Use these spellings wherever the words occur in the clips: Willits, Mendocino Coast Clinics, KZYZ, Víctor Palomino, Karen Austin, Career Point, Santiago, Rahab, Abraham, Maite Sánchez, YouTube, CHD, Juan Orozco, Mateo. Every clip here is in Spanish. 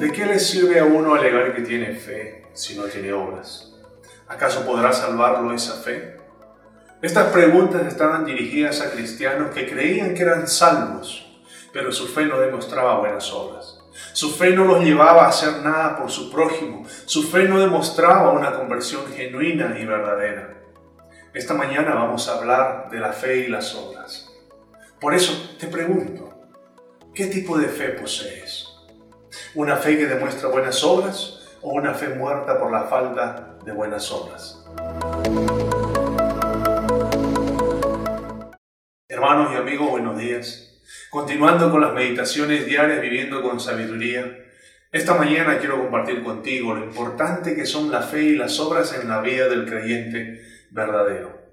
¿De qué le sirve a uno alegar que tiene fe si no tiene obras? ¿Acaso podrá salvarlo esa fe? Estas preguntas estaban dirigidas a cristianos que creían que eran salvos, pero su fe no demostraba buenas obras. Su fe no los llevaba a hacer nada por su prójimo. Su fe no demostraba una conversión genuina y verdadera. Esta mañana vamos a hablar de la fe y las obras. Por eso te pregunto, ¿qué tipo de fe posees? ¿Una fe que demuestra buenas obras o una fe muerta por la falta de buenas obras? Hermanos y amigos, buenos días. Continuando con las meditaciones diarias Viviendo con Sabiduría, esta mañana quiero compartir contigo lo importante que son la fe y las obras en la vida del creyente verdadero.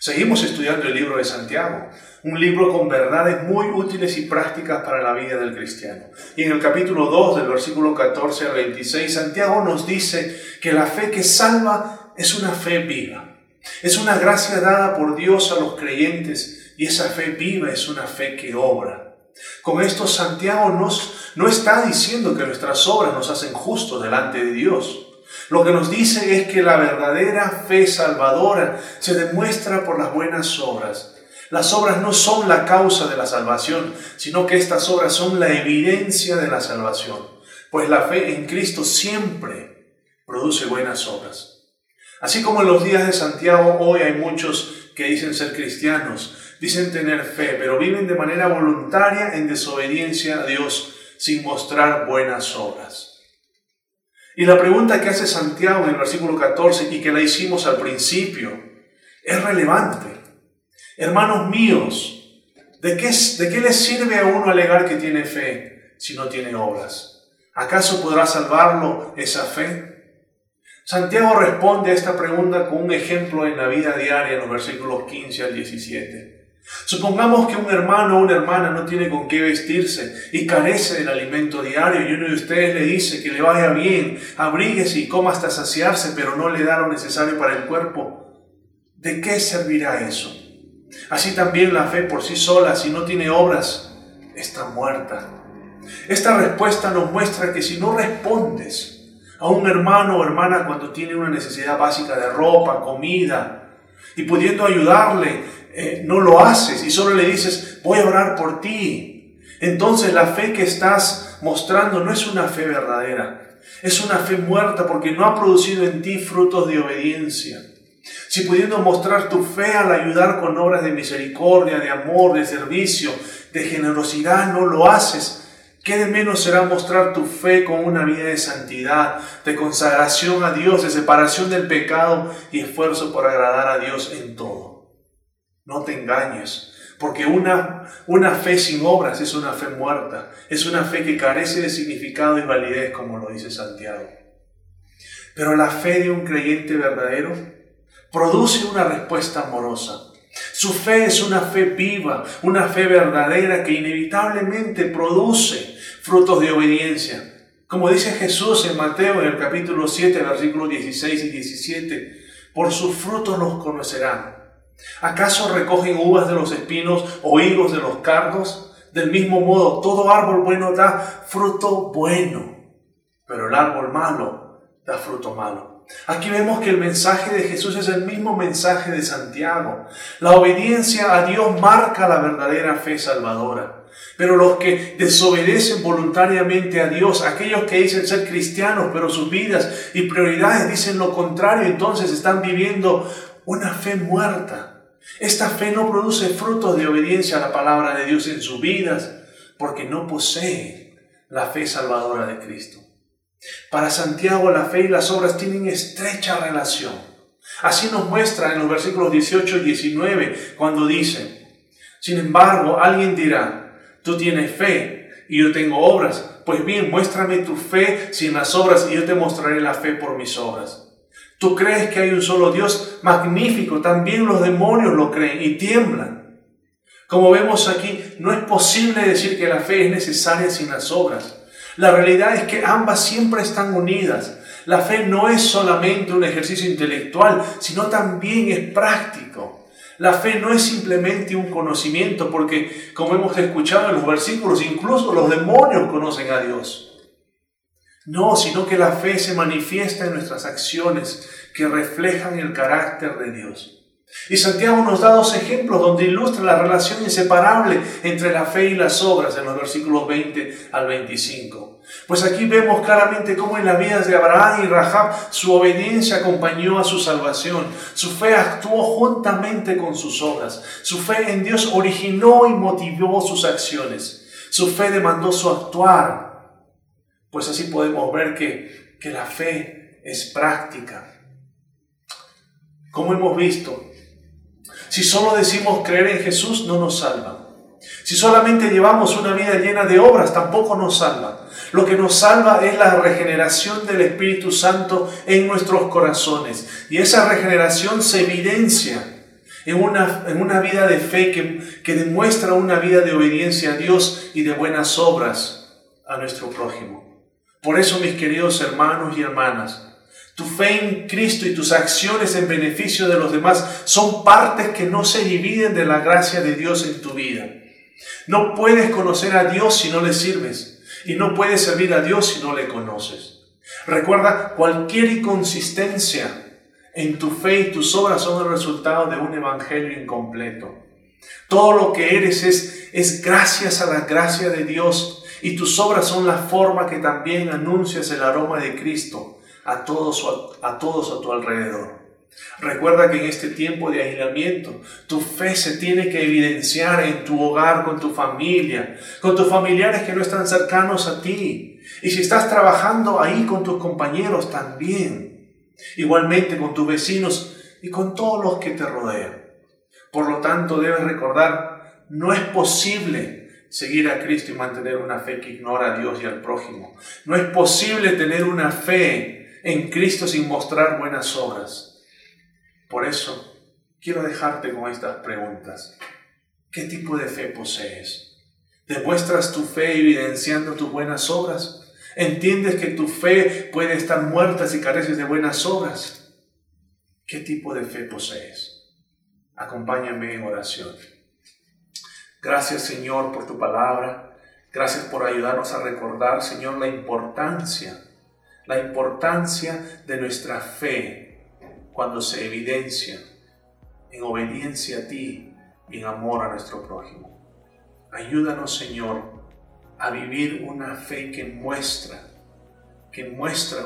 Seguimos estudiando el libro de Santiago, un libro con verdades muy útiles y prácticas para la vida del cristiano. Y en el capítulo 2, del versículo 14 al 26, Santiago nos dice que la fe que salva es una fe viva. Es una gracia dada por Dios a los creyentes y esa fe viva es una fe que obra. Con esto Santiago no está diciendo que nuestras obras nos hacen justos delante de Dios. Lo que nos dice es que la verdadera fe salvadora se demuestra por las buenas obras. Las obras no son la causa de la salvación, sino que estas obras son la evidencia de la salvación, pues la fe en Cristo siempre produce buenas obras. Así como en los días de Santiago, hoy hay muchos que dicen ser cristianos, dicen tener fe, pero viven de manera voluntaria en desobediencia a Dios, sin mostrar buenas obras. Y la pregunta que hace Santiago en el versículo 14 y que la hicimos al principio es relevante. Hermanos míos, ¿de qué le sirve a uno alegar que tiene fe si no tiene obras? ¿Acaso podrá salvarlo esa fe? Santiago responde a esta pregunta con un ejemplo en la vida diaria en los versículos 15 al 17. Supongamos que un hermano o una hermana no tiene con qué vestirse y carece del alimento diario y uno de ustedes le dice que le vaya bien, abríguese y coma hasta saciarse, pero no le da lo necesario para el cuerpo. ¿De qué servirá eso? Así también la fe por sí sola, si no tiene obras, está muerta. Esta respuesta nos muestra que si no respondes a un hermano o hermana cuando tiene una necesidad básica de ropa, comida y pudiendo ayudarle, no lo haces y solo le dices, voy a orar por ti. Entonces la fe que estás mostrando no es una fe verdadera, es una fe muerta porque no ha producido en ti frutos de obediencia. Si pudiendo mostrar tu fe al ayudar con obras de misericordia, de amor, de servicio, de generosidad, no lo haces, ¿qué de menos será mostrar tu fe con una vida de santidad, de consagración a Dios, de separación del pecado y esfuerzo por agradar a Dios en todo? No te engañes, porque una fe sin obras es una fe muerta, es una fe que carece de significado y validez, como lo dice Santiago. Pero la fe de un creyente verdadero produce una respuesta amorosa. Su fe es una fe viva, una fe verdadera que inevitablemente produce frutos de obediencia. Como dice Jesús en Mateo, en el capítulo 7, versículos 16 y 17, por sus frutos los conocerán. ¿Acaso recogen uvas de los espinos o higos de los cardos? Del mismo modo, todo árbol bueno da fruto bueno, pero el árbol malo da fruto malo. Aquí vemos que el mensaje de Jesús es el mismo mensaje de Santiago. La obediencia a Dios marca la verdadera fe salvadora. Pero los que desobedecen voluntariamente a Dios, aquellos que dicen ser cristianos, pero sus vidas y prioridades dicen lo contrario, entonces están viviendo una fe muerta. Esta fe no produce frutos de obediencia a la palabra de Dios en sus vidas porque no posee la fe salvadora de Cristo. Para Santiago, la fe y las obras tienen estrecha relación. Así nos muestra en los versículos 18 y 19 cuando dice, sin embargo, alguien dirá, tú tienes fe y yo tengo obras. Pues bien, muéstrame tu fe sin las obras y yo te mostraré la fe por mis obras. Tú crees que hay un solo Dios, magnífico, también los demonios lo creen y tiemblan. Como vemos aquí, no es posible decir que la fe es necesaria sin las obras. La realidad es que ambas siempre están unidas. La fe no es solamente un ejercicio intelectual, sino también es práctico. La fe no es simplemente un conocimiento, porque como hemos escuchado en los versículos, incluso los demonios conocen a Dios. No, sino que la fe se manifiesta en nuestras acciones que reflejan el carácter de Dios. Y Santiago nos da dos ejemplos donde ilustra la relación inseparable entre la fe y las obras en los versículos 20 al 25. Pues aquí vemos claramente cómo en las vidas de Abraham y Rahab su obediencia acompañó a su salvación. Su fe actuó juntamente con sus obras. Su fe en Dios originó y motivó sus acciones. Su fe demandó su actuar. Pues así podemos ver que la fe es práctica. Como hemos visto, si solo decimos creer en Jesús, no nos salva. Si solamente llevamos una vida llena de obras, tampoco nos salva. Lo que nos salva es la regeneración del Espíritu Santo en nuestros corazones. Y esa regeneración se evidencia en una vida de fe que demuestra una vida de obediencia a Dios y de buenas obras a nuestro prójimo. Por eso, mis queridos hermanos y hermanas, tu fe en Cristo y tus acciones en beneficio de los demás son partes que no se dividen de la gracia de Dios en tu vida. No puedes conocer a Dios si no le sirves, y no puedes servir a Dios si no le conoces. Recuerda, cualquier inconsistencia en tu fe y tus obras son el resultado de un evangelio incompleto. Todo lo que eres es gracias a la gracia de Dios, y tus obras son la forma que también anuncias el aroma de Cristo a todos a tu alrededor. Recuerda que en este tiempo de aislamiento, tu fe se tiene que evidenciar en tu hogar, con tu familia, con tus familiares que no están cercanos a ti. Y si estás trabajando ahí con tus compañeros también, igualmente con tus vecinos y con todos los que te rodean. Por lo tanto, debes recordar, no es posible seguir a Cristo y mantener una fe que ignora a Dios y al prójimo. No es posible tener una fe en Cristo sin mostrar buenas obras. Por eso, quiero dejarte con estas preguntas. ¿Qué tipo de fe posees? ¿Demuestras tu fe evidenciando tus buenas obras? ¿Entiendes que tu fe puede estar muerta si careces de buenas obras? ¿Qué tipo de fe posees? Acompáñame en oración. Gracias, Señor, por tu palabra. Gracias por ayudarnos a recordar, Señor, la importancia de nuestra fe cuando se evidencia en obediencia a ti y en amor a nuestro prójimo. Ayúdanos, Señor, a vivir una fe que muestra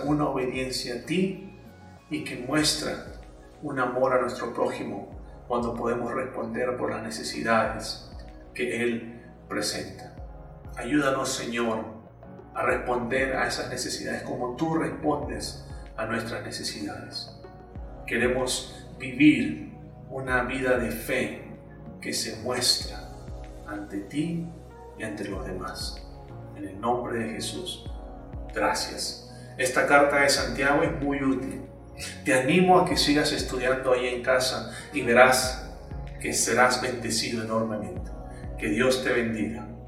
una obediencia a ti y que muestra un amor a nuestro prójimo cuando podemos responder por las necesidades que Él presenta. Ayúdanos, Señor, a responder a esas necesidades como tú respondes a nuestras necesidades. Queremos vivir una vida de fe que se muestra ante ti y ante los demás. En el nombre de Jesús, gracias. Esta carta de Santiago es muy útil. Te animo a que sigas estudiando ahí en casa y verás que serás bendecido enormemente. Que Dios te bendiga.